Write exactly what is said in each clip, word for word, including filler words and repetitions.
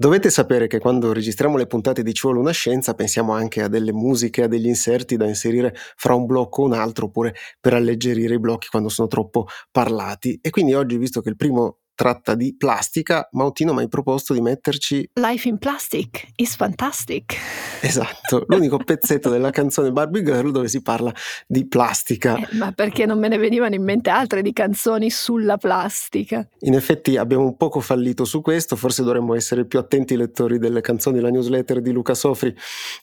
Dovete sapere che quando registriamo le puntate di Ci vuole una scienza pensiamo anche a delle musiche, a degli inserti da inserire fra un blocco e un altro, oppure per alleggerire i blocchi quando sono troppo parlati. E quindi oggi, visto che il primo tratta di plastica, Mautino mi hai proposto di metterci Life in Plastic is Fantastic. Esatto, l'unico pezzetto della canzone Barbie Girl dove si parla di plastica. Eh, ma perché non me ne venivano in mente altre di canzoni sulla plastica? In effetti abbiamo un poco fallito su questo, forse dovremmo essere più attenti lettori delle canzoni della newsletter di Luca Sofri,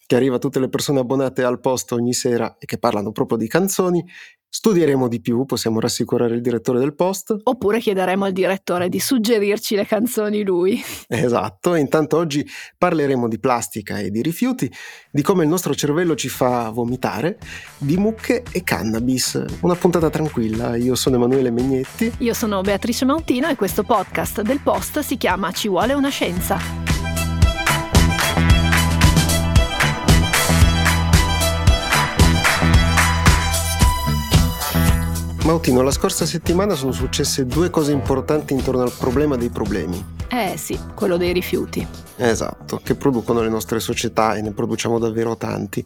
che arriva a tutte le persone abbonate al Post ogni sera e che parlano proprio di canzoni. Studieremo di più, possiamo rassicurare il direttore del Post. Oppure chiederemo al direttore di suggerirci le canzoni lui. Esatto, e intanto oggi parleremo di plastica e di rifiuti, di come il nostro cervello ci fa vomitare, di mucche e cannabis. Una puntata tranquilla, io sono Emanuele Megnetti. Io sono Beatrice Mautino e questo podcast del Post si chiama Ci vuole una scienza. Mautino, la scorsa settimana sono successe due cose importanti intorno al problema dei problemi. Eh sì, quello dei rifiuti. Esatto, che producono le nostre società e ne produciamo davvero tanti.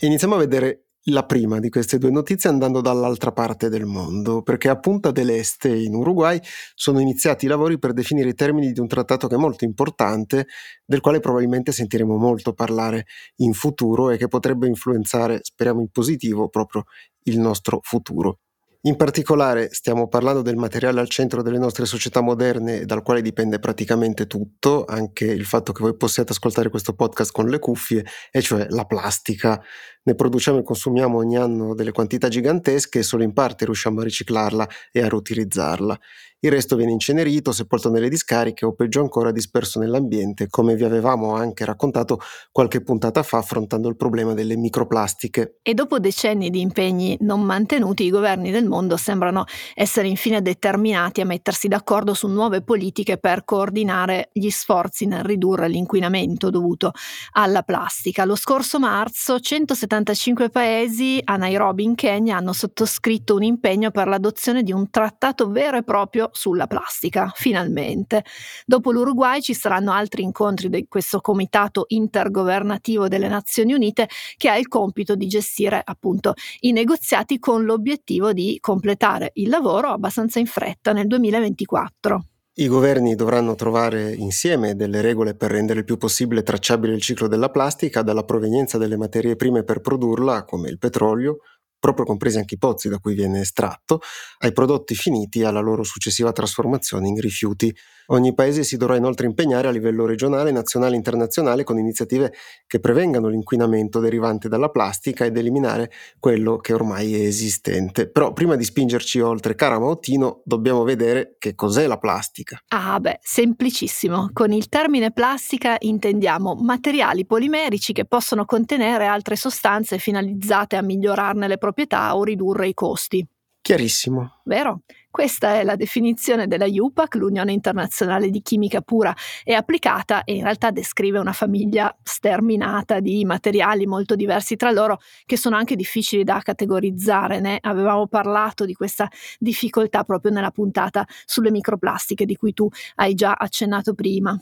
Iniziamo a vedere la prima di queste due notizie andando dall'altra parte del mondo, perché a Punta dell'Este, in Uruguay, sono iniziati i lavori per definire i termini di un trattato che è molto importante, del quale probabilmente sentiremo molto parlare in futuro e che potrebbe influenzare, speriamo in positivo, proprio il nostro futuro. In particolare stiamo parlando del materiale al centro delle nostre società moderne, dal quale dipende praticamente tutto, anche il fatto che voi possiate ascoltare questo podcast con le cuffie, e cioè la plastica. Ne produciamo e consumiamo ogni anno delle quantità gigantesche e solo in parte riusciamo a riciclarla e a riutilizzarla. Il resto viene incenerito, sepolto nelle discariche o peggio ancora disperso nell'ambiente, come vi avevamo anche raccontato qualche puntata fa affrontando il problema delle microplastiche. E dopo decenni di impegni non mantenuti, i governi del mondo sembrano essere infine determinati a mettersi d'accordo su nuove politiche per coordinare gli sforzi nel ridurre l'inquinamento dovuto alla plastica. Lo scorso marzo centosettantacinque paesi a Nairobi in Kenya hanno sottoscritto un impegno per l'adozione di un trattato vero e proprio sulla plastica, finalmente. Dopo l'Uruguay ci saranno altri incontri di questo comitato intergovernativo delle Nazioni Unite che ha il compito di gestire appunto i negoziati con l'obiettivo di completare il lavoro abbastanza in fretta nel duemilaventiquattro. I governi dovranno trovare insieme delle regole per rendere il più possibile tracciabile il ciclo della plastica dalla provenienza delle materie prime per produrla, come il petrolio, proprio compresi anche i pozzi da cui viene estratto, ai prodotti finiti e alla loro successiva trasformazione in rifiuti. Ogni paese si dovrà inoltre impegnare a livello regionale, nazionale e internazionale con iniziative che prevengano l'inquinamento derivante dalla plastica ed eliminare quello che ormai è esistente. Però prima di spingerci oltre, cara Mautino, dobbiamo vedere che cos'è la plastica. Ah beh, semplicissimo. Con il termine plastica intendiamo materiali polimerici che possono contenere altre sostanze finalizzate a migliorarne le proprietà o ridurre i costi. Chiarissimo. Vero? Questa è la definizione della I U P A C, l'Unione Internazionale di Chimica Pura e Applicata, e in realtà descrive una famiglia sterminata di materiali molto diversi tra loro, che sono anche difficili da categorizzare. Ne avevamo parlato di questa difficoltà proprio nella puntata sulle microplastiche di cui tu hai già accennato prima.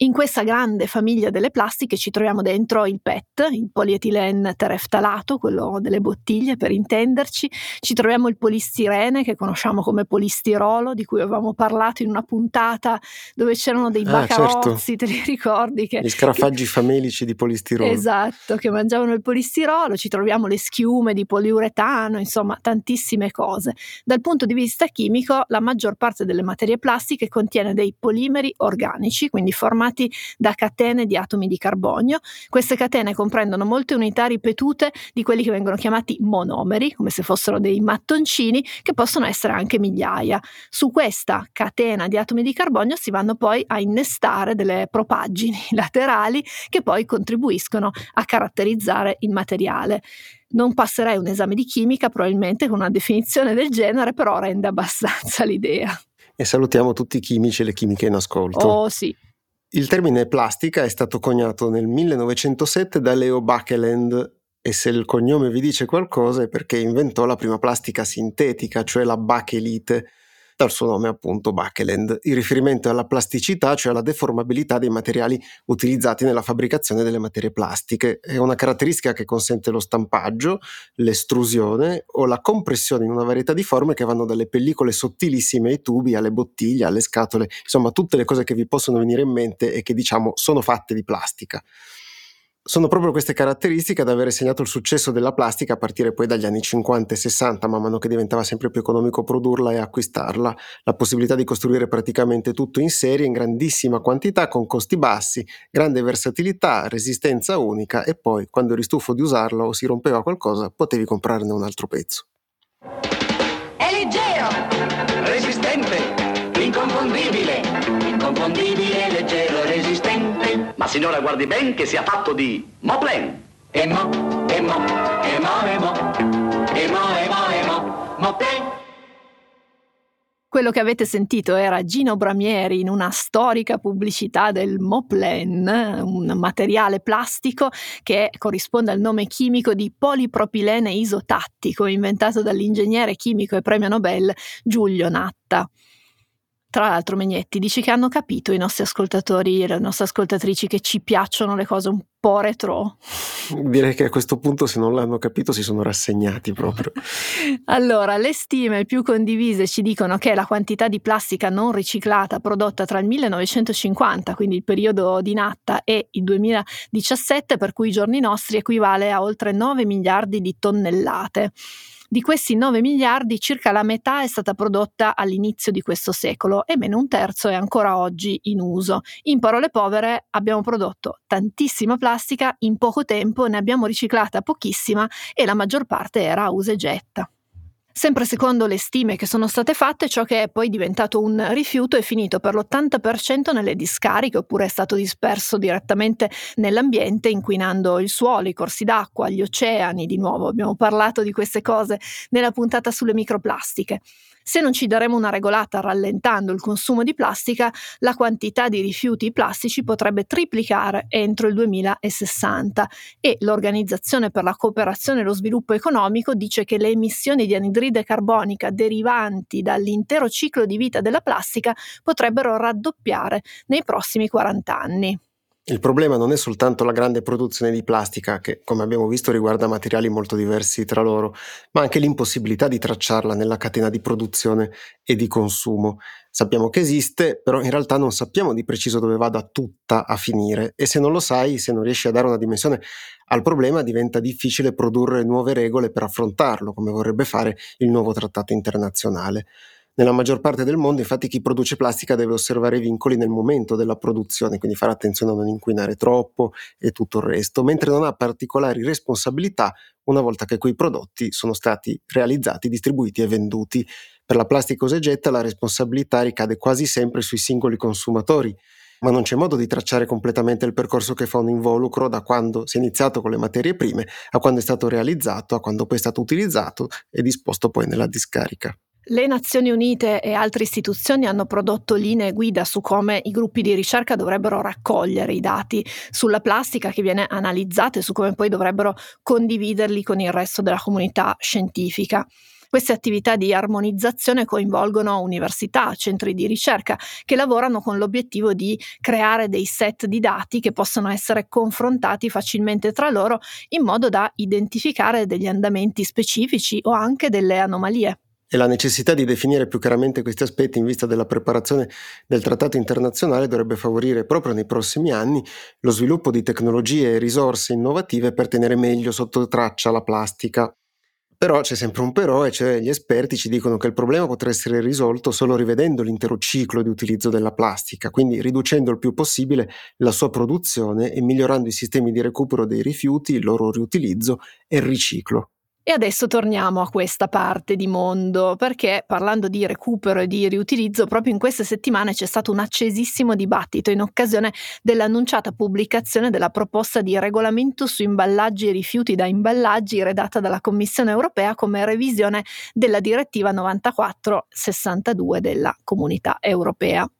In questa grande famiglia delle plastiche ci troviamo dentro il P E T, il polietilen tereftalato, quello delle bottiglie per intenderci, ci troviamo il polistirene che conosciamo come polistirolo, di cui avevamo parlato in una puntata dove c'erano dei bacarozzi, ah, certo. Te li ricordi? Che, gli scarafaggi che, famelici di polistirolo. Esatto, che mangiavano il polistirolo, ci troviamo le schiume di poliuretano, insomma tantissime cose. Dal punto di vista chimico la maggior parte delle materie plastiche contiene dei polimeri organici, quindi formati da catene di atomi di carbonio. Queste catene comprendono molte unità ripetute di quelli che vengono chiamati monomeri, come se fossero dei mattoncini, che possono essere anche migliaia. Su questa catena di atomi di carbonio si vanno poi a innestare delle propaggini laterali che poi contribuiscono a caratterizzare il materiale. Non passerei un esame di chimica probabilmente con una definizione del genere, però rende abbastanza l'idea. E salutiamo tutti i chimici e le chimiche in ascolto. Oh sì. Il termine plastica è stato coniato nel millenovecentosette da Leo Baekeland, e se il cognome vi dice qualcosa è perché inventò la prima plastica sintetica, cioè la Bakelite. dal suo nome appunto Bakeland, in riferimento alla plasticità, cioè alla deformabilità dei materiali utilizzati nella fabbricazione delle materie plastiche. È una caratteristica che consente lo stampaggio, l'estrusione o la compressione in una varietà di forme che vanno dalle pellicole sottilissime ai tubi, alle bottiglie, alle scatole, insomma tutte le cose che vi possono venire in mente e che diciamo sono fatte di plastica. Sono proprio queste caratteristiche ad avere segnato il successo della plastica a partire poi dagli anni cinquanta e sessanta, man mano che diventava sempre più economico produrla e acquistarla. La possibilità di costruire praticamente tutto in serie, in grandissima quantità, con costi bassi, grande versatilità, resistenza unica e poi, quando eri stufo di usarla o si rompeva qualcosa, potevi comprarne un altro pezzo. È leggero, resistente, inconfondibile, inconfondibile, leggero, resistente. Ma signora guardi ben che sia fatto di Moplen. E mo, e mo, e mo, e mo, e mo, e mo, e mo, Moplen. Quello che avete sentito era Gino Bramieri in una storica pubblicità del Moplen, un materiale plastico che corrisponde al nome chimico di polipropilene isotattico, inventato dall'ingegnere chimico e premio Nobel Giulio Natta. Tra l'altro, Megnetti, dici che hanno capito i nostri ascoltatori e le nostre ascoltatrici che ci piacciono le cose un po' retro? Direi che a questo punto, se non l'hanno capito, si sono rassegnati proprio. Allora, le stime più condivise ci dicono che la quantità di plastica non riciclata prodotta tra il millenovecentocinquanta, quindi il periodo di Natta, e il duemiladiciassette, per cui i giorni nostri, equivale a oltre nove miliardi di tonnellate. Di questi nove miliardi, circa la metà è stata prodotta all'inizio di questo secolo e meno un terzo è ancora oggi in uso. In parole povere, abbiamo prodotto tantissima plastica in poco tempo, ne abbiamo riciclata pochissima e la maggior parte era usa e getta. Sempre secondo le stime che sono state fatte, ciò che è poi diventato un rifiuto è finito per l'ottanta per cento nelle discariche oppure è stato disperso direttamente nell'ambiente, inquinando il suolo, i corsi d'acqua, gli oceani. Di nuovo abbiamo parlato di queste cose nella puntata sulle microplastiche. Se non ci daremo una regolata rallentando il consumo di plastica, la quantità di rifiuti plastici potrebbe triplicare entro il duemilasessanta e l'Organizzazione per la Cooperazione e lo Sviluppo Economico dice che le emissioni di anidride carbonica derivanti dall'intero ciclo di vita della plastica potrebbero raddoppiare nei prossimi quaranta anni. Il problema non è soltanto la grande produzione di plastica, che come abbiamo visto riguarda materiali molto diversi tra loro, ma anche l'impossibilità di tracciarla nella catena di produzione e di consumo. Sappiamo che esiste, però in realtà non sappiamo di preciso dove vada tutta a finire e se non lo sai, se non riesci a dare una dimensione al problema, diventa difficile produrre nuove regole per affrontarlo, come vorrebbe fare il nuovo trattato internazionale. Nella maggior parte del mondo, infatti, chi produce plastica deve osservare i vincoli nel momento della produzione, quindi fare attenzione a non inquinare troppo e tutto il resto, mentre non ha particolari responsabilità una volta che quei prodotti sono stati realizzati, distribuiti e venduti. Per la plastica usa e getta la responsabilità ricade quasi sempre sui singoli consumatori, ma non c'è modo di tracciare completamente il percorso che fa un involucro da quando si è iniziato con le materie prime a quando è stato realizzato, a quando poi è stato utilizzato e disposto poi nella discarica. Le Nazioni Unite e altre istituzioni hanno prodotto linee guida su come i gruppi di ricerca dovrebbero raccogliere i dati sulla plastica che viene analizzata e su come poi dovrebbero condividerli con il resto della comunità scientifica. Queste attività di armonizzazione coinvolgono università, centri di ricerca che lavorano con l'obiettivo di creare dei set di dati che possono essere confrontati facilmente tra loro in modo da identificare degli andamenti specifici o anche delle anomalie. E la necessità di definire più chiaramente questi aspetti in vista della preparazione del trattato internazionale dovrebbe favorire proprio nei prossimi anni lo sviluppo di tecnologie e risorse innovative per tenere meglio sotto traccia la plastica. Però c'è sempre un però e cioè gli esperti ci dicono che il problema potrà essere risolto solo rivedendo l'intero ciclo di utilizzo della plastica, quindi riducendo il più possibile la sua produzione e migliorando i sistemi di recupero dei rifiuti, il loro riutilizzo e il riciclo. E adesso torniamo a questa parte di mondo, perché parlando di recupero e di riutilizzo, proprio in queste settimane c'è stato un accesissimo dibattito in occasione dell'annunciata pubblicazione della proposta di regolamento su imballaggi e rifiuti da imballaggi redatta dalla Commissione europea come revisione della direttiva novantaquattro sessantadue della Comunità europea.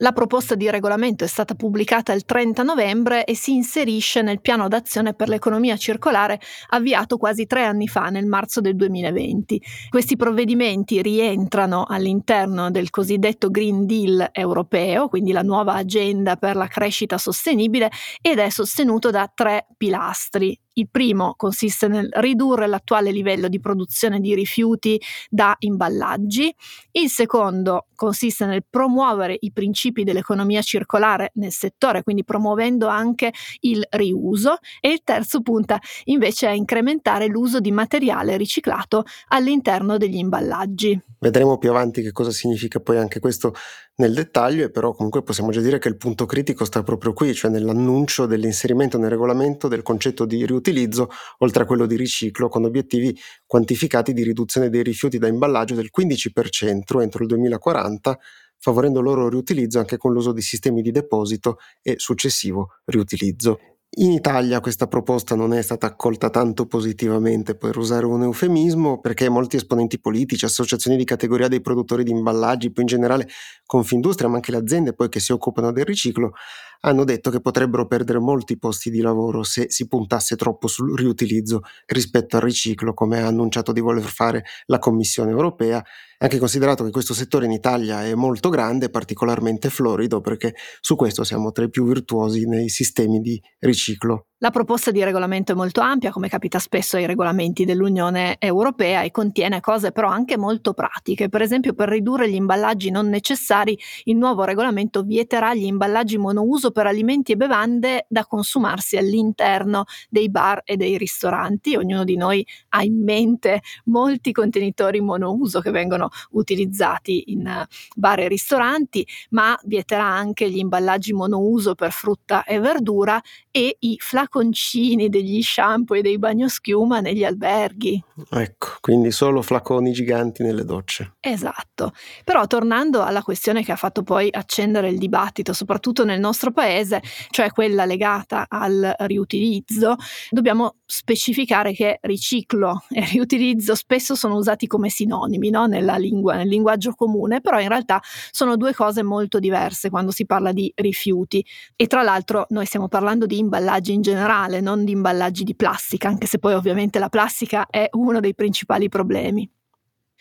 La proposta di regolamento è stata pubblicata il trenta novembre e si inserisce nel piano d'azione per l'economia circolare avviato quasi tre anni fa, nel marzo del duemilaventi. Questi provvedimenti rientrano all'interno del cosiddetto Green Deal europeo, quindi la nuova agenda per la crescita sostenibile, ed è sostenuto da tre pilastri. Il primo consiste nel ridurre l'attuale livello di produzione di rifiuti da imballaggi. Il secondo consiste nel promuovere i principi dell'economia circolare nel settore, quindi promuovendo anche il riuso. E il terzo punta invece a incrementare l'uso di materiale riciclato all'interno degli imballaggi. Vedremo più avanti che cosa significa poi anche questo nel dettaglio, e però comunque possiamo già dire che il punto critico sta proprio qui, cioè nell'annuncio dell'inserimento nel regolamento del concetto di riutilizzo, oltre a quello di riciclo, con obiettivi quantificati di riduzione dei rifiuti da imballaggio del quindici per cento entro il duemilaquaranta, favorendo il loro riutilizzo anche con l'uso di sistemi di deposito e successivo riutilizzo. In Italia questa proposta non è stata accolta tanto positivamente, per usare un eufemismo, perché molti esponenti politici, associazioni di categoria dei produttori di imballaggi, poi in generale Confindustria, ma anche le aziende poi che si occupano del riciclo, hanno detto che potrebbero perdere molti posti di lavoro se si puntasse troppo sul riutilizzo rispetto al riciclo, come ha annunciato di voler fare la Commissione europea. Anche considerato che questo settore in Italia è molto grande, particolarmente florido, perché su questo siamo tra i più virtuosi nei sistemi di riciclo. La proposta di regolamento è molto ampia, come capita spesso ai regolamenti dell'Unione Europea, e contiene cose però anche molto pratiche. Per esempio, per ridurre gli imballaggi non necessari, il nuovo regolamento vieterà gli imballaggi monouso per alimenti e bevande da consumarsi all'interno dei bar e dei ristoranti. Ognuno di noi ha in mente molti contenitori monouso che vengono utilizzati in bar e ristoranti, ma vieterà anche gli imballaggi monouso per frutta e verdura e i flaconi Flaconcini degli shampoo e dei bagnoschiuma negli alberghi. Ecco, quindi solo flaconi giganti nelle docce. Esatto. Però tornando alla questione che ha fatto poi accendere il dibattito, soprattutto nel nostro paese, cioè quella legata al riutilizzo, dobbiamo specificare che riciclo e riutilizzo spesso sono usati come sinonimi, no? Nella lingua, nel linguaggio comune, però in realtà sono due cose molto diverse quando si parla di rifiuti. E tra l'altro noi stiamo parlando di imballaggi in generale, generale, non di imballaggi di plastica, anche se poi ovviamente la plastica è uno dei principali problemi.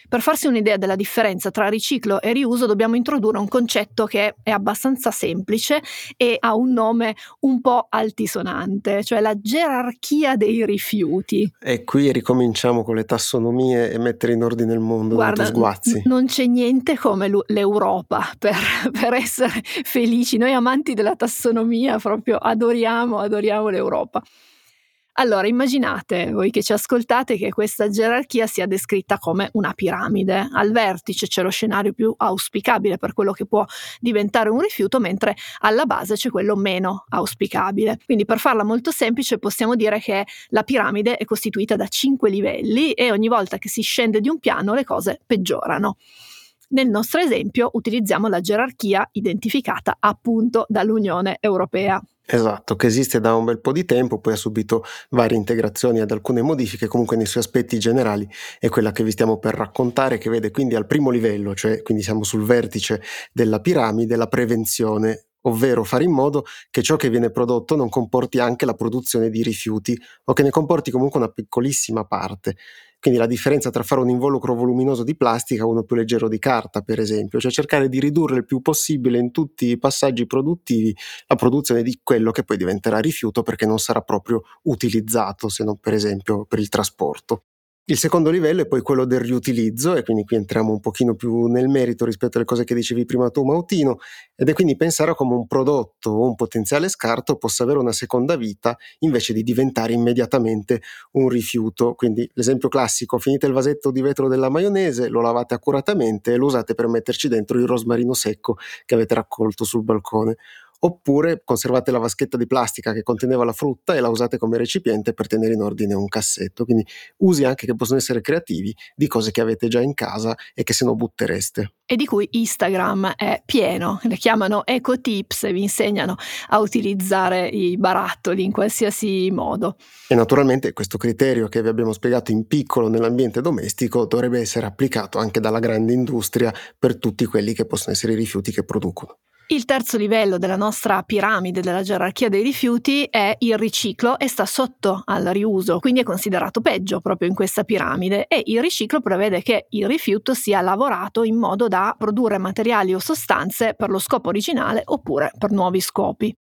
Per farsi un'idea della differenza tra riciclo e riuso dobbiamo introdurre un concetto che è abbastanza semplice e ha un nome un po' altisonante, cioè la gerarchia dei rifiuti. E qui ricominciamo con le tassonomie e mettere in ordine il mondo. Guarda, tanto sguazzi. N- non c'è niente come l- l'Europa per, per essere felici. Noi amanti della tassonomia proprio adoriamo, adoriamo l'Europa. Allora, immaginate voi che ci ascoltate che questa gerarchia sia descritta come una piramide. Al vertice c'è lo scenario più auspicabile per quello che può diventare un rifiuto, mentre alla base c'è quello meno auspicabile. Quindi, per farla molto semplice, possiamo dire che la piramide è costituita da cinque livelli e ogni volta che si scende di un piano le cose peggiorano. Nel nostro esempio utilizziamo la gerarchia identificata appunto dall'Unione Europea. Esatto, che esiste da un bel po' di tempo, poi ha subito varie integrazioni ad alcune modifiche, comunque nei suoi aspetti generali è quella che vi stiamo per raccontare, che vede quindi al primo livello, cioè quindi siamo sul vertice della piramide, la prevenzione, ovvero fare in modo che ciò che viene prodotto non comporti anche la produzione di rifiuti o che ne comporti comunque una piccolissima parte. Quindi la differenza tra fare un involucro voluminoso di plastica o uno più leggero di carta, per esempio, cioè cercare di ridurre il più possibile in tutti i passaggi produttivi la produzione di quello che poi diventerà rifiuto perché non sarà proprio utilizzato, se non per esempio per il trasporto. Il secondo livello è poi quello del riutilizzo, e quindi qui entriamo un pochino più nel merito rispetto alle cose che dicevi prima tu, Mautino, ed è quindi pensare a come un prodotto o un potenziale scarto possa avere una seconda vita invece di diventare immediatamente un rifiuto. Quindi l'esempio classico: finite il vasetto di vetro della maionese, lo lavate accuratamente e lo usate per metterci dentro il rosmarino secco che avete raccolto sul balcone. Oppure conservate la vaschetta di plastica che conteneva la frutta e la usate come recipiente per tenere in ordine un cassetto. Quindi usi anche che possono essere creativi di cose che avete già in casa e che se no buttereste. E di cui Instagram è pieno, le chiamano eco tips e vi insegnano a utilizzare i barattoli in qualsiasi modo. E naturalmente questo criterio che vi abbiamo spiegato in piccolo nell'ambiente domestico dovrebbe essere applicato anche dalla grande industria per tutti quelli che possono essere i rifiuti che producono. Il terzo livello della nostra piramide della gerarchia dei rifiuti è il riciclo e sta sotto al riuso, quindi è considerato peggio proprio in questa piramide, e il riciclo prevede che il rifiuto sia lavorato in modo da produrre materiali o sostanze per lo scopo originale oppure per nuovi scopi.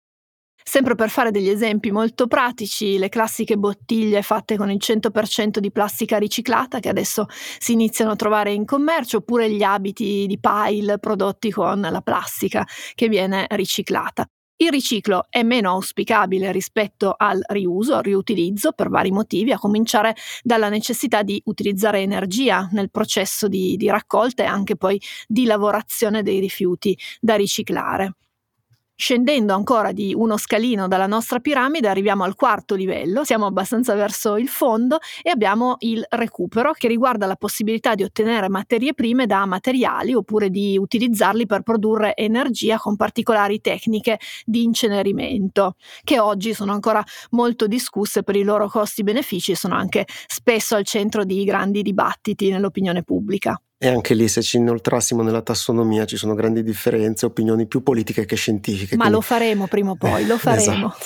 Sempre per fare degli esempi molto pratici, le classiche bottiglie fatte con il cento per cento di plastica riciclata che adesso si iniziano a trovare in commercio, oppure gli abiti di pile prodotti con la plastica che viene riciclata. Il riciclo è meno auspicabile rispetto al riuso, al riutilizzo, per vari motivi, a cominciare dalla necessità di utilizzare energia nel processo di, di raccolta e anche poi di lavorazione dei rifiuti da riciclare. Scendendo ancora di uno scalino dalla nostra piramide arriviamo al quarto livello, siamo abbastanza verso il fondo e abbiamo il recupero, che riguarda la possibilità di ottenere materie prime da materiali oppure di utilizzarli per produrre energia con particolari tecniche di incenerimento, che oggi sono ancora molto discusse per i loro costi-benefici e sono anche spesso al centro di grandi dibattiti nell'opinione pubblica. E anche lì, se ci inoltrassimo nella tassonomia, ci sono grandi differenze, opinioni più politiche che scientifiche. Ma quindi... lo faremo prima o poi, eh, lo faremo. Esatto.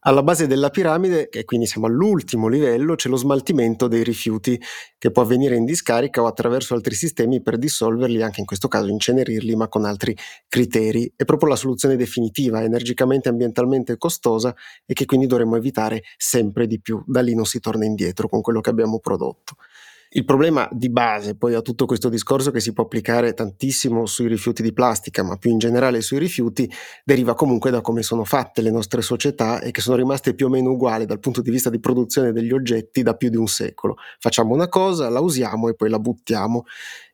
Alla base della piramide, e quindi siamo all'ultimo livello, c'è lo smaltimento dei rifiuti, che può avvenire in discarica o attraverso altri sistemi per dissolverli, anche in questo caso incenerirli, ma con altri criteri. È proprio la soluzione definitiva, energicamente e ambientalmente costosa, e che quindi dovremmo evitare sempre di più. Da lì non si torna indietro con quello che abbiamo prodotto. Il problema di base poi a tutto questo discorso, che si può applicare tantissimo sui rifiuti di plastica, ma più in generale sui rifiuti, deriva comunque da come sono fatte le nostre società, e che sono rimaste più o meno uguali dal punto di vista di produzione degli oggetti da più di un secolo. Facciamo una cosa, la usiamo e poi la buttiamo.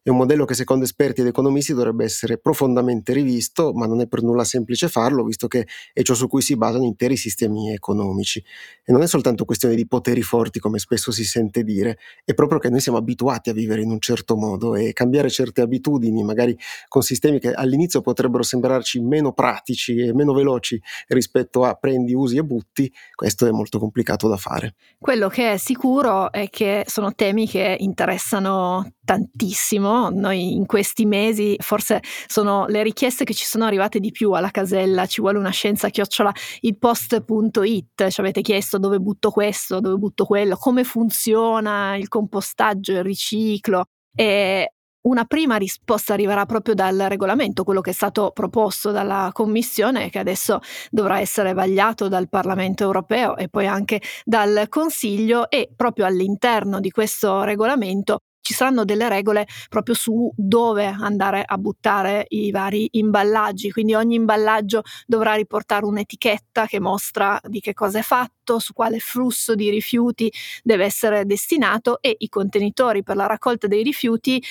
È un modello che, secondo esperti ed economisti, dovrebbe essere profondamente rivisto, ma non è per nulla semplice farlo, visto che è ciò su cui si basano interi sistemi economici. E non è soltanto questione di poteri forti, come spesso si sente dire, è proprio che noi siamo abituati a vivere in un certo modo, e cambiare certe abitudini, magari con sistemi che all'inizio potrebbero sembrarci meno pratici e meno veloci rispetto a prendi, usi e butti, questo è molto complicato da fare. Quello che è sicuro è che sono temi che interessano tantissimo. Noi in questi mesi forse sono le richieste che ci sono arrivate di più alla casella ci vuole una scienza chiocciola ilpost.it. Ci avete chiesto dove butto questo, dove butto quello, come funziona il compostaggio, il riciclo, e una prima risposta arriverà proprio dal regolamento, quello che è stato proposto dalla Commissione, che adesso dovrà essere vagliato dal Parlamento europeo e poi anche dal Consiglio, e proprio all'interno di questo regolamento ci saranno delle regole proprio su dove andare a buttare i vari imballaggi, quindi ogni imballaggio dovrà riportare un'etichetta che mostra di che cosa è fatto, su quale flusso di rifiuti deve essere destinato, e i contenitori per la raccolta dei rifiuti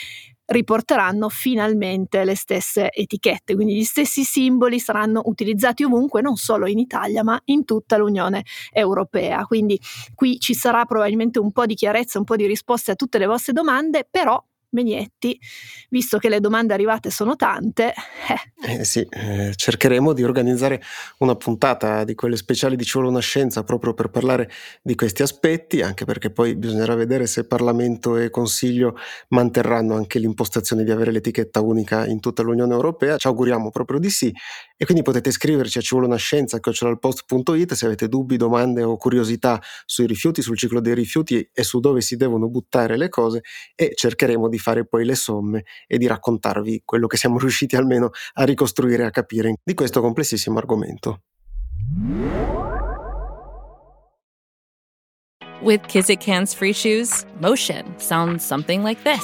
riporteranno finalmente le stesse etichette, quindi gli stessi simboli saranno utilizzati ovunque, non solo in Italia ma in tutta l'Unione Europea. Quindi qui ci sarà probabilmente un po' di chiarezza, un po' di risposte a tutte le vostre domande, però Megnetti, visto che le domande arrivate sono tante eh. Eh sì, eh, cercheremo di organizzare una puntata di quelle speciali di Ci vuole una scienza proprio per parlare di questi aspetti, anche perché poi bisognerà vedere se Parlamento e Consiglio manterranno anche l'impostazione di avere l'etichetta unica in tutta l'Unione Europea. Ci auguriamo proprio di sì, e quindi potete scriverci a ci vuole una scienza chiocciola il post punto it se avete dubbi, domande o curiosità sui rifiuti, sul ciclo dei rifiuti e su dove si devono buttare le cose, e cercheremo di fare poi le somme e di raccontarvi quello che siamo riusciti almeno a ricostruire e a capire di questo complessissimo argomento. With Kizikans free shoes, motion sounds something like this.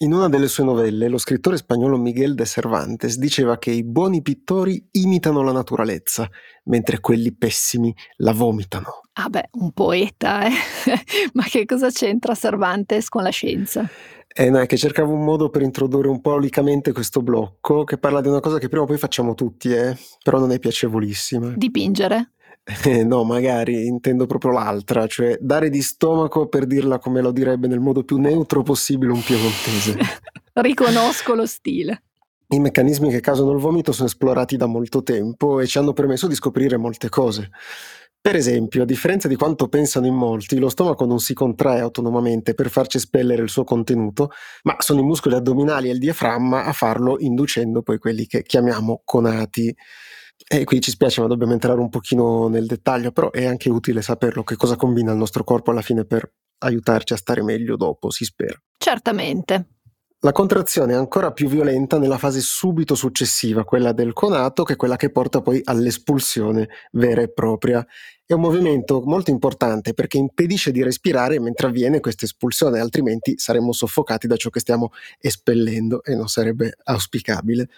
In una delle sue novelle, lo scrittore spagnolo Miguel de Cervantes diceva che i buoni pittori imitano la naturalezza, mentre quelli pessimi la vomitano. Ah beh, un poeta, eh? Ma che cosa c'entra Cervantes con la scienza? Eh no, è che cercavo un modo per introdurre un po' olicamente questo blocco, che parla di una cosa che prima o poi facciamo tutti, eh? Però non è piacevolissima. Dipingere? Eh, no, magari intendo proprio l'altra, cioè dare di stomaco, per dirla come lo direbbe nel modo più neutro possibile un piemontese. Riconosco lo stile. I meccanismi che causano il vomito sono esplorati da molto tempo e ci hanno permesso di scoprire molte cose. Per esempio, a differenza di quanto pensano in molti, lo stomaco non si contrae autonomamente per farci espellere il suo contenuto, ma sono i muscoli addominali e il diaframma a farlo, inducendo poi quelli che chiamiamo conati. E qui ci spiace, ma dobbiamo entrare un pochino nel dettaglio, però è anche utile saperlo che cosa combina il nostro corpo alla fine per aiutarci a stare meglio dopo, si spera. Certamente. La contrazione è ancora più violenta nella fase subito successiva, quella del conato, che è quella che porta poi all'espulsione vera e propria. È un movimento molto importante perché impedisce di respirare mentre avviene questa espulsione, altrimenti saremmo soffocati da ciò che stiamo espellendo e non sarebbe auspicabile.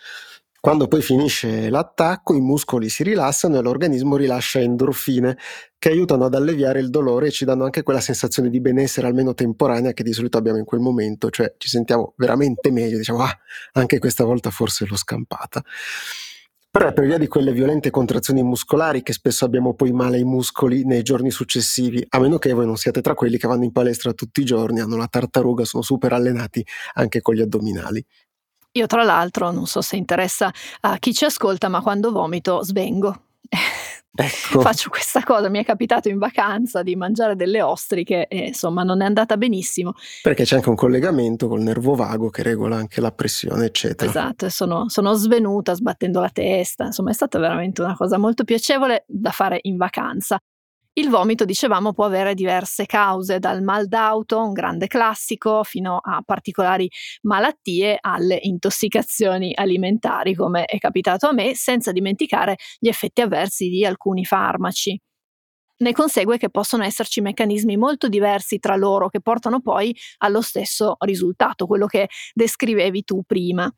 Quando poi finisce l'attacco, i muscoli si rilassano e l'organismo rilascia endorfine che aiutano ad alleviare il dolore e ci danno anche quella sensazione di benessere almeno temporanea che di solito abbiamo in quel momento, cioè ci sentiamo veramente meglio, diciamo ah, anche questa volta forse l'ho scampata. Però è per via di quelle violente contrazioni muscolari che spesso abbiamo poi male ai muscoli nei giorni successivi, a meno che voi non siate tra quelli che vanno in palestra tutti i giorni, hanno la tartaruga, sono super allenati anche con gli addominali. Io tra l'altro, non so se interessa a chi ci ascolta, ma quando vomito svengo. Ecco. Faccio questa cosa, mi è capitato in vacanza di mangiare delle ostriche e insomma non è andata benissimo. Perché c'è anche un collegamento col nervo vago che regola anche la pressione eccetera. Esatto, sono, sono svenuta sbattendo la testa, insomma è stata veramente una cosa molto piacevole da fare in vacanza. Il vomito, dicevamo, può avere diverse cause, dal mal d'auto, un grande classico, fino a particolari malattie, alle intossicazioni alimentari, come è capitato a me, senza dimenticare gli effetti avversi di alcuni farmaci. Ne consegue che possono esserci meccanismi molto diversi tra loro che portano poi allo stesso risultato, quello che descrivevi tu prima.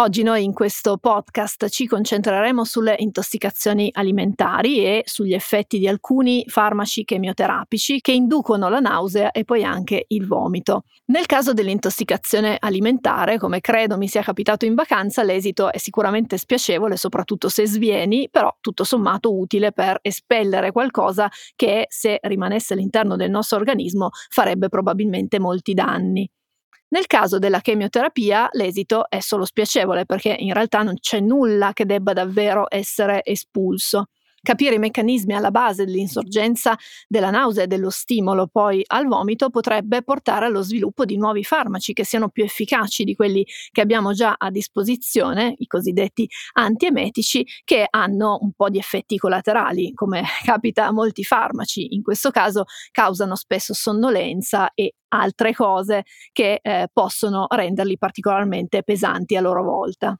Oggi noi in questo podcast ci concentreremo sulle intossicazioni alimentari e sugli effetti di alcuni farmaci chemioterapici che inducono la nausea e poi anche il vomito. Nel caso dell'intossicazione alimentare, come credo mi sia capitato in vacanza, l'esito è sicuramente spiacevole, soprattutto se svieni, però tutto sommato utile per espellere qualcosa che, se rimanesse all'interno del nostro organismo, farebbe probabilmente molti danni. Nel caso della chemioterapia l'esito è solo spiacevole perché in realtà non c'è nulla che debba davvero essere espulso. Capire i meccanismi alla base dell'insorgenza della nausea e dello stimolo poi al vomito potrebbe portare allo sviluppo di nuovi farmaci che siano più efficaci di quelli che abbiamo già a disposizione, i cosiddetti antiemetici, che hanno un po' di effetti collaterali, come capita a molti farmaci. In questo caso causano spesso sonnolenza e altre cose che eh, possono renderli particolarmente pesanti a loro volta.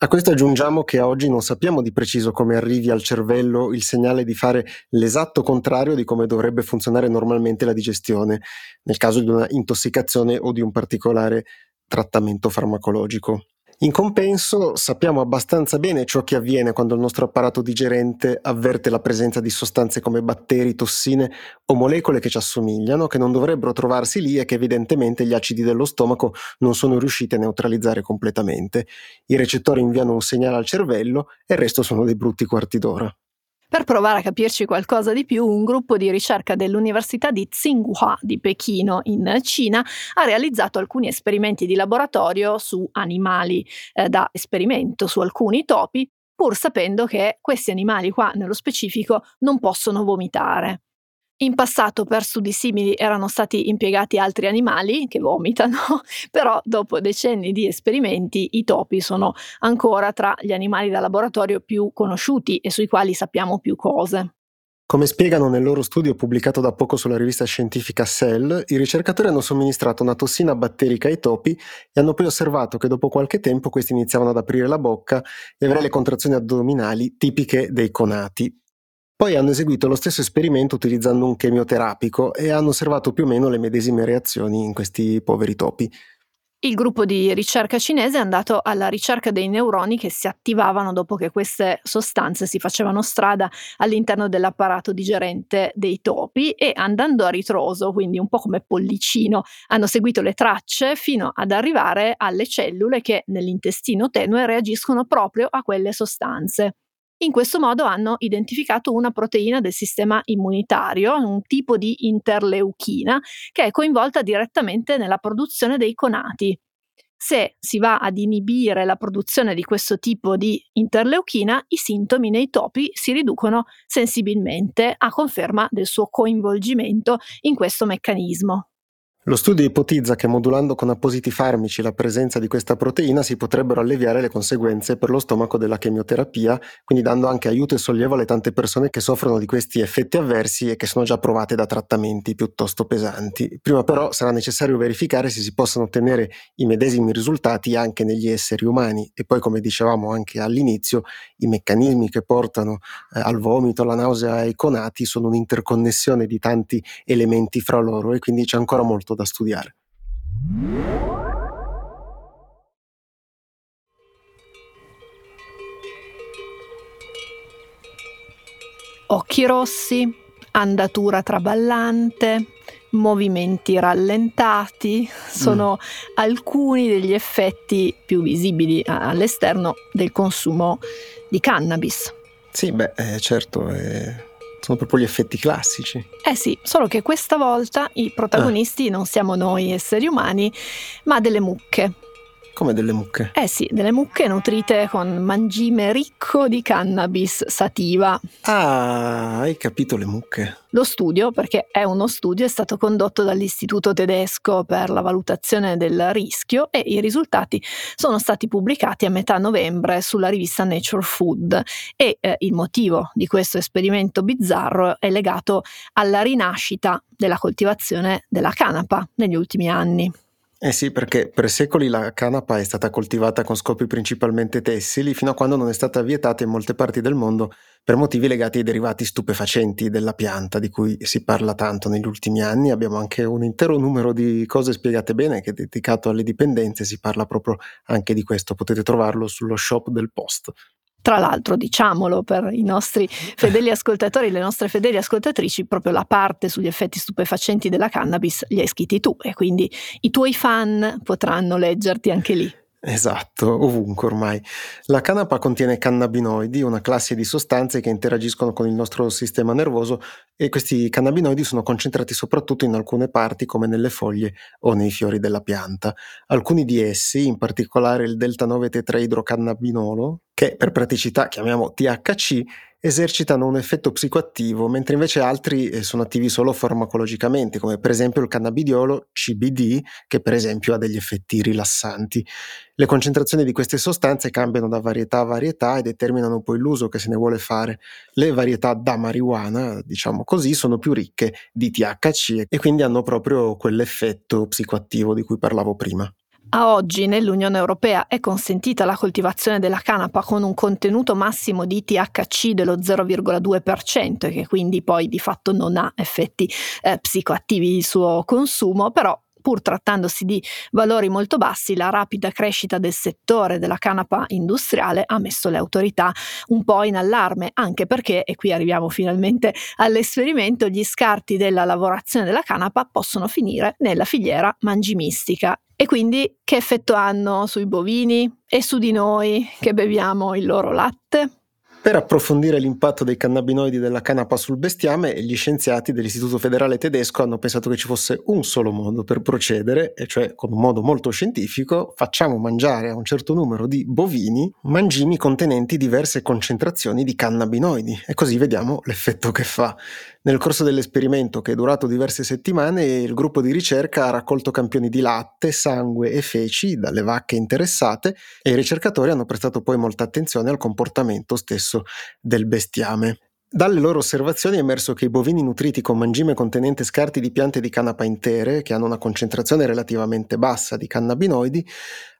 A questo aggiungiamo che oggi non sappiamo di preciso come arrivi al cervello il segnale di fare l'esatto contrario di come dovrebbe funzionare normalmente la digestione, nel caso di una intossicazione o di un particolare trattamento farmacologico. In compenso, sappiamo abbastanza bene ciò che avviene quando il nostro apparato digerente avverte la presenza di sostanze come batteri, tossine o molecole che ci assomigliano, che non dovrebbero trovarsi lì e che evidentemente gli acidi dello stomaco non sono riusciti a neutralizzare completamente. I recettori inviano un segnale al cervello e il resto sono dei brutti quarti d'ora. Per provare a capirci qualcosa di più, un gruppo di ricerca dell'Università di Tsinghua di Pechino in Cina ha realizzato alcuni esperimenti di laboratorio su animali eh, da esperimento, su alcuni topi, pur sapendo che questi animali qua nello specifico non possono vomitare. In passato per studi simili erano stati impiegati altri animali che vomitano, però dopo decenni di esperimenti i topi sono ancora tra gli animali da laboratorio più conosciuti e sui quali sappiamo più cose. Come spiegano nel loro studio pubblicato da poco sulla rivista scientifica Cell, i ricercatori hanno somministrato una tossina batterica ai topi e hanno poi osservato che dopo qualche tempo questi iniziavano ad aprire la bocca e avere le contrazioni addominali tipiche dei conati. Poi hanno eseguito lo stesso esperimento utilizzando un chemioterapico e hanno osservato più o meno le medesime reazioni in questi poveri topi. Il gruppo di ricerca cinese è andato alla ricerca dei neuroni che si attivavano dopo che queste sostanze si facevano strada all'interno dell'apparato digerente dei topi e, andando a ritroso, quindi un po' come pollicino, hanno seguito le tracce fino ad arrivare alle cellule che nell'intestino tenue reagiscono proprio a quelle sostanze. In questo modo hanno identificato una proteina del sistema immunitario, un tipo di interleuchina, che è coinvolta direttamente nella produzione dei conati. Se si va ad inibire la produzione di questo tipo di interleuchina, i sintomi nei topi si riducono sensibilmente, a conferma del suo coinvolgimento in questo meccanismo. Lo studio ipotizza che modulando con appositi farmaci la presenza di questa proteina si potrebbero alleviare le conseguenze per lo stomaco della chemioterapia, quindi dando anche aiuto e sollievo alle tante persone che soffrono di questi effetti avversi e che sono già provate da trattamenti piuttosto pesanti. Prima però sarà necessario verificare se si possano ottenere i medesimi risultati anche negli esseri umani e poi, come dicevamo anche all'inizio, i meccanismi che portano eh, al vomito, alla nausea e ai conati sono un'interconnessione di tanti elementi fra loro e quindi c'è ancora molto da studiare. Occhi rossi, andatura traballante, movimenti rallentati sono mm. alcuni degli effetti più visibili all'esterno del consumo di cannabis. Sì, beh, eh, certo, eh... sono proprio gli effetti classici. Eh sì, solo che questa volta i protagonisti ah. non siamo noi esseri umani, ma delle mucche. Come delle mucche? Eh sì, delle mucche nutrite con mangime ricco di cannabis sativa. Ah, hai capito le mucche. Lo studio, perché è uno studio, è stato condotto dall'Istituto Tedesco per la valutazione del rischio e i risultati sono stati pubblicati a metà novembre sulla rivista Nature Food e eh, il motivo di questo esperimento bizzarro è legato alla rinascita della coltivazione della canapa negli ultimi anni. Eh sì, perché per secoli la canapa è stata coltivata con scopi principalmente tessili fino a quando non è stata vietata in molte parti del mondo per motivi legati ai derivati stupefacenti della pianta di cui si parla tanto negli ultimi anni. Abbiamo anche un intero numero di cose spiegate bene che è dedicato alle dipendenze, si parla proprio anche di questo, potete trovarlo sullo shop del Post. Tra l'altro, diciamolo per i nostri fedeli ascoltatori, le nostre fedeli ascoltatrici, proprio la parte sugli effetti stupefacenti della cannabis li hai scritti tu e quindi i tuoi fan potranno leggerti anche lì. Esatto, ovunque ormai. La canapa contiene cannabinoidi, una classe di sostanze che interagiscono con il nostro sistema nervoso e questi cannabinoidi sono concentrati soprattutto in alcune parti come nelle foglie o nei fiori della pianta. Alcuni di essi, in particolare il delta nove tetraidrocannabinolo, che per praticità chiamiamo T H C, esercitano un effetto psicoattivo, mentre invece altri sono attivi solo farmacologicamente, come per esempio il cannabidiolo C B D, che per esempio ha degli effetti rilassanti. Le concentrazioni di queste sostanze cambiano da varietà a varietà e determinano poi l'uso che se ne vuole fare. Le varietà da marijuana, diciamo così, sono più ricche di T H C e quindi hanno proprio quell'effetto psicoattivo di cui parlavo prima. A oggi nell'Unione Europea è consentita la coltivazione della canapa con un contenuto massimo di T H C dello zero virgola due per cento, che quindi poi di fatto non ha effetti eh, psicoattivi il suo consumo, però pur trattandosi di valori molto bassi, la rapida crescita del settore della canapa industriale ha messo le autorità un po' in allarme, anche perché, e qui arriviamo finalmente all'esperimento, gli scarti della lavorazione della canapa possono finire nella filiera mangimistica. E quindi che effetto hanno sui bovini e su di noi che beviamo il loro latte? Per approfondire l'impatto dei cannabinoidi della canapa sul bestiame, gli scienziati dell'Istituto Federale Tedesco hanno pensato che ci fosse un solo modo per procedere, e cioè con un modo molto scientifico: facciamo mangiare a un certo numero di bovini mangimi contenenti diverse concentrazioni di cannabinoidi e così vediamo l'effetto che fa. Nel corso dell'esperimento, che è durato diverse settimane, il gruppo di ricerca ha raccolto campioni di latte, sangue e feci dalle vacche interessate e i ricercatori hanno prestato poi molta attenzione al comportamento stesso del bestiame. Dalle loro osservazioni è emerso che i bovini nutriti con mangime contenente scarti di piante di canapa intere, che hanno una concentrazione relativamente bassa di cannabinoidi,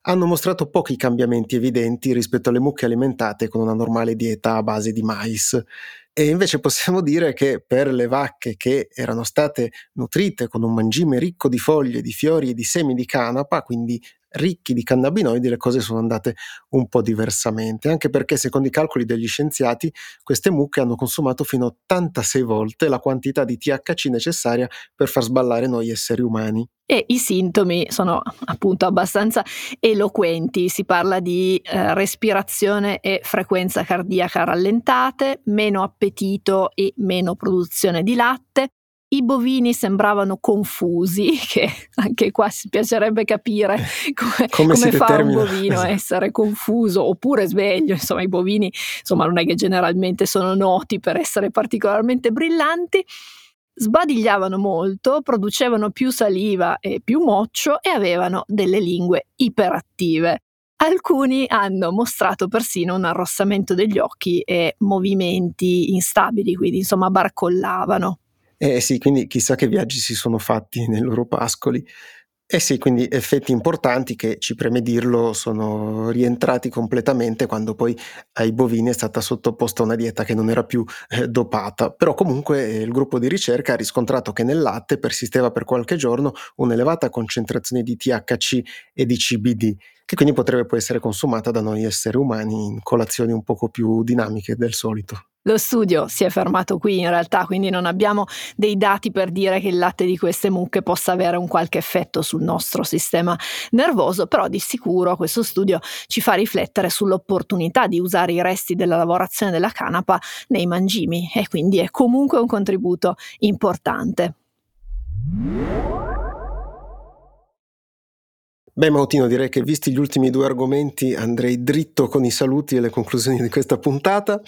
hanno mostrato pochi cambiamenti evidenti rispetto alle mucche alimentate con una normale dieta a base di mais. E invece possiamo dire che per le vacche che erano state nutrite con un mangime ricco di foglie, di fiori e di semi di canapa, quindi ricchi di cannabinoidi, le cose sono andate un po' diversamente, anche perché secondo i calcoli degli scienziati queste mucche hanno consumato fino a ottantasei volte la quantità di T H C necessaria per far sballare noi esseri umani. E i sintomi sono appunto abbastanza eloquenti, si parla di eh, respirazione e frequenza cardiaca rallentate, meno appetito e meno produzione di latte. I bovini sembravano confusi, che anche qua si piacerebbe capire come, come, come fa determina. Un bovino a essere confuso oppure sveglio. Insomma, i bovini insomma non è che generalmente sono noti per essere particolarmente brillanti. Sbadigliavano molto, producevano più saliva e più moccio e avevano delle lingue iperattive. Alcuni hanno mostrato persino un arrossamento degli occhi e movimenti instabili, quindi insomma barcollavano. Eh sì, quindi chissà che viaggi si sono fatti nei loro pascoli. Eh sì, quindi effetti importanti che, ci preme dirlo, sono rientrati completamente quando poi ai bovini è stata sottoposta una dieta che non era più eh, dopata. Però comunque eh, il gruppo di ricerca ha riscontrato che nel latte persisteva per qualche giorno un'elevata concentrazione di T H C e di C B D, che quindi potrebbe poi essere consumata da noi esseri umani in colazioni un poco più dinamiche del solito. Lo studio si è fermato qui in realtà, quindi non abbiamo dei dati per dire che il latte di queste mucche possa avere un qualche effetto sul nostro sistema nervoso, però di sicuro questo studio ci fa riflettere sull'opportunità di usare i resti della lavorazione della canapa nei mangimi e quindi è comunque un contributo importante. Beh, Mautino, direi che visti gli ultimi due argomenti andrei dritto con i saluti e le conclusioni di questa puntata.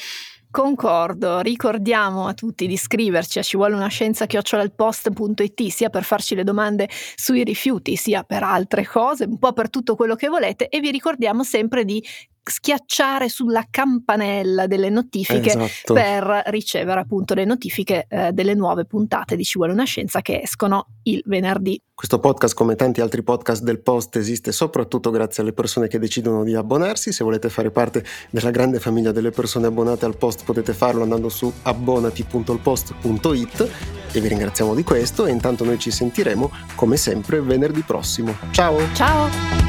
Concordo, ricordiamo a tutti di iscriverci a ci vuole una scienza chiocciola il post punto it sia per farci le domande sui rifiuti sia per altre cose, un po' per tutto quello che volete, e vi ricordiamo sempre di schiacciare sulla campanella delle notifiche, esatto, per ricevere appunto le notifiche eh, delle nuove puntate di Ci vuole una scienza che escono il venerdì. Questo podcast, come tanti altri podcast del Post, esiste soprattutto grazie alle persone che decidono di abbonarsi. Se volete fare parte della grande famiglia delle persone abbonate al Post potete farlo andando su abbonati punto il post punto it e vi ringraziamo di questo e intanto noi ci sentiremo come sempre venerdì prossimo. Ciao! Ciao!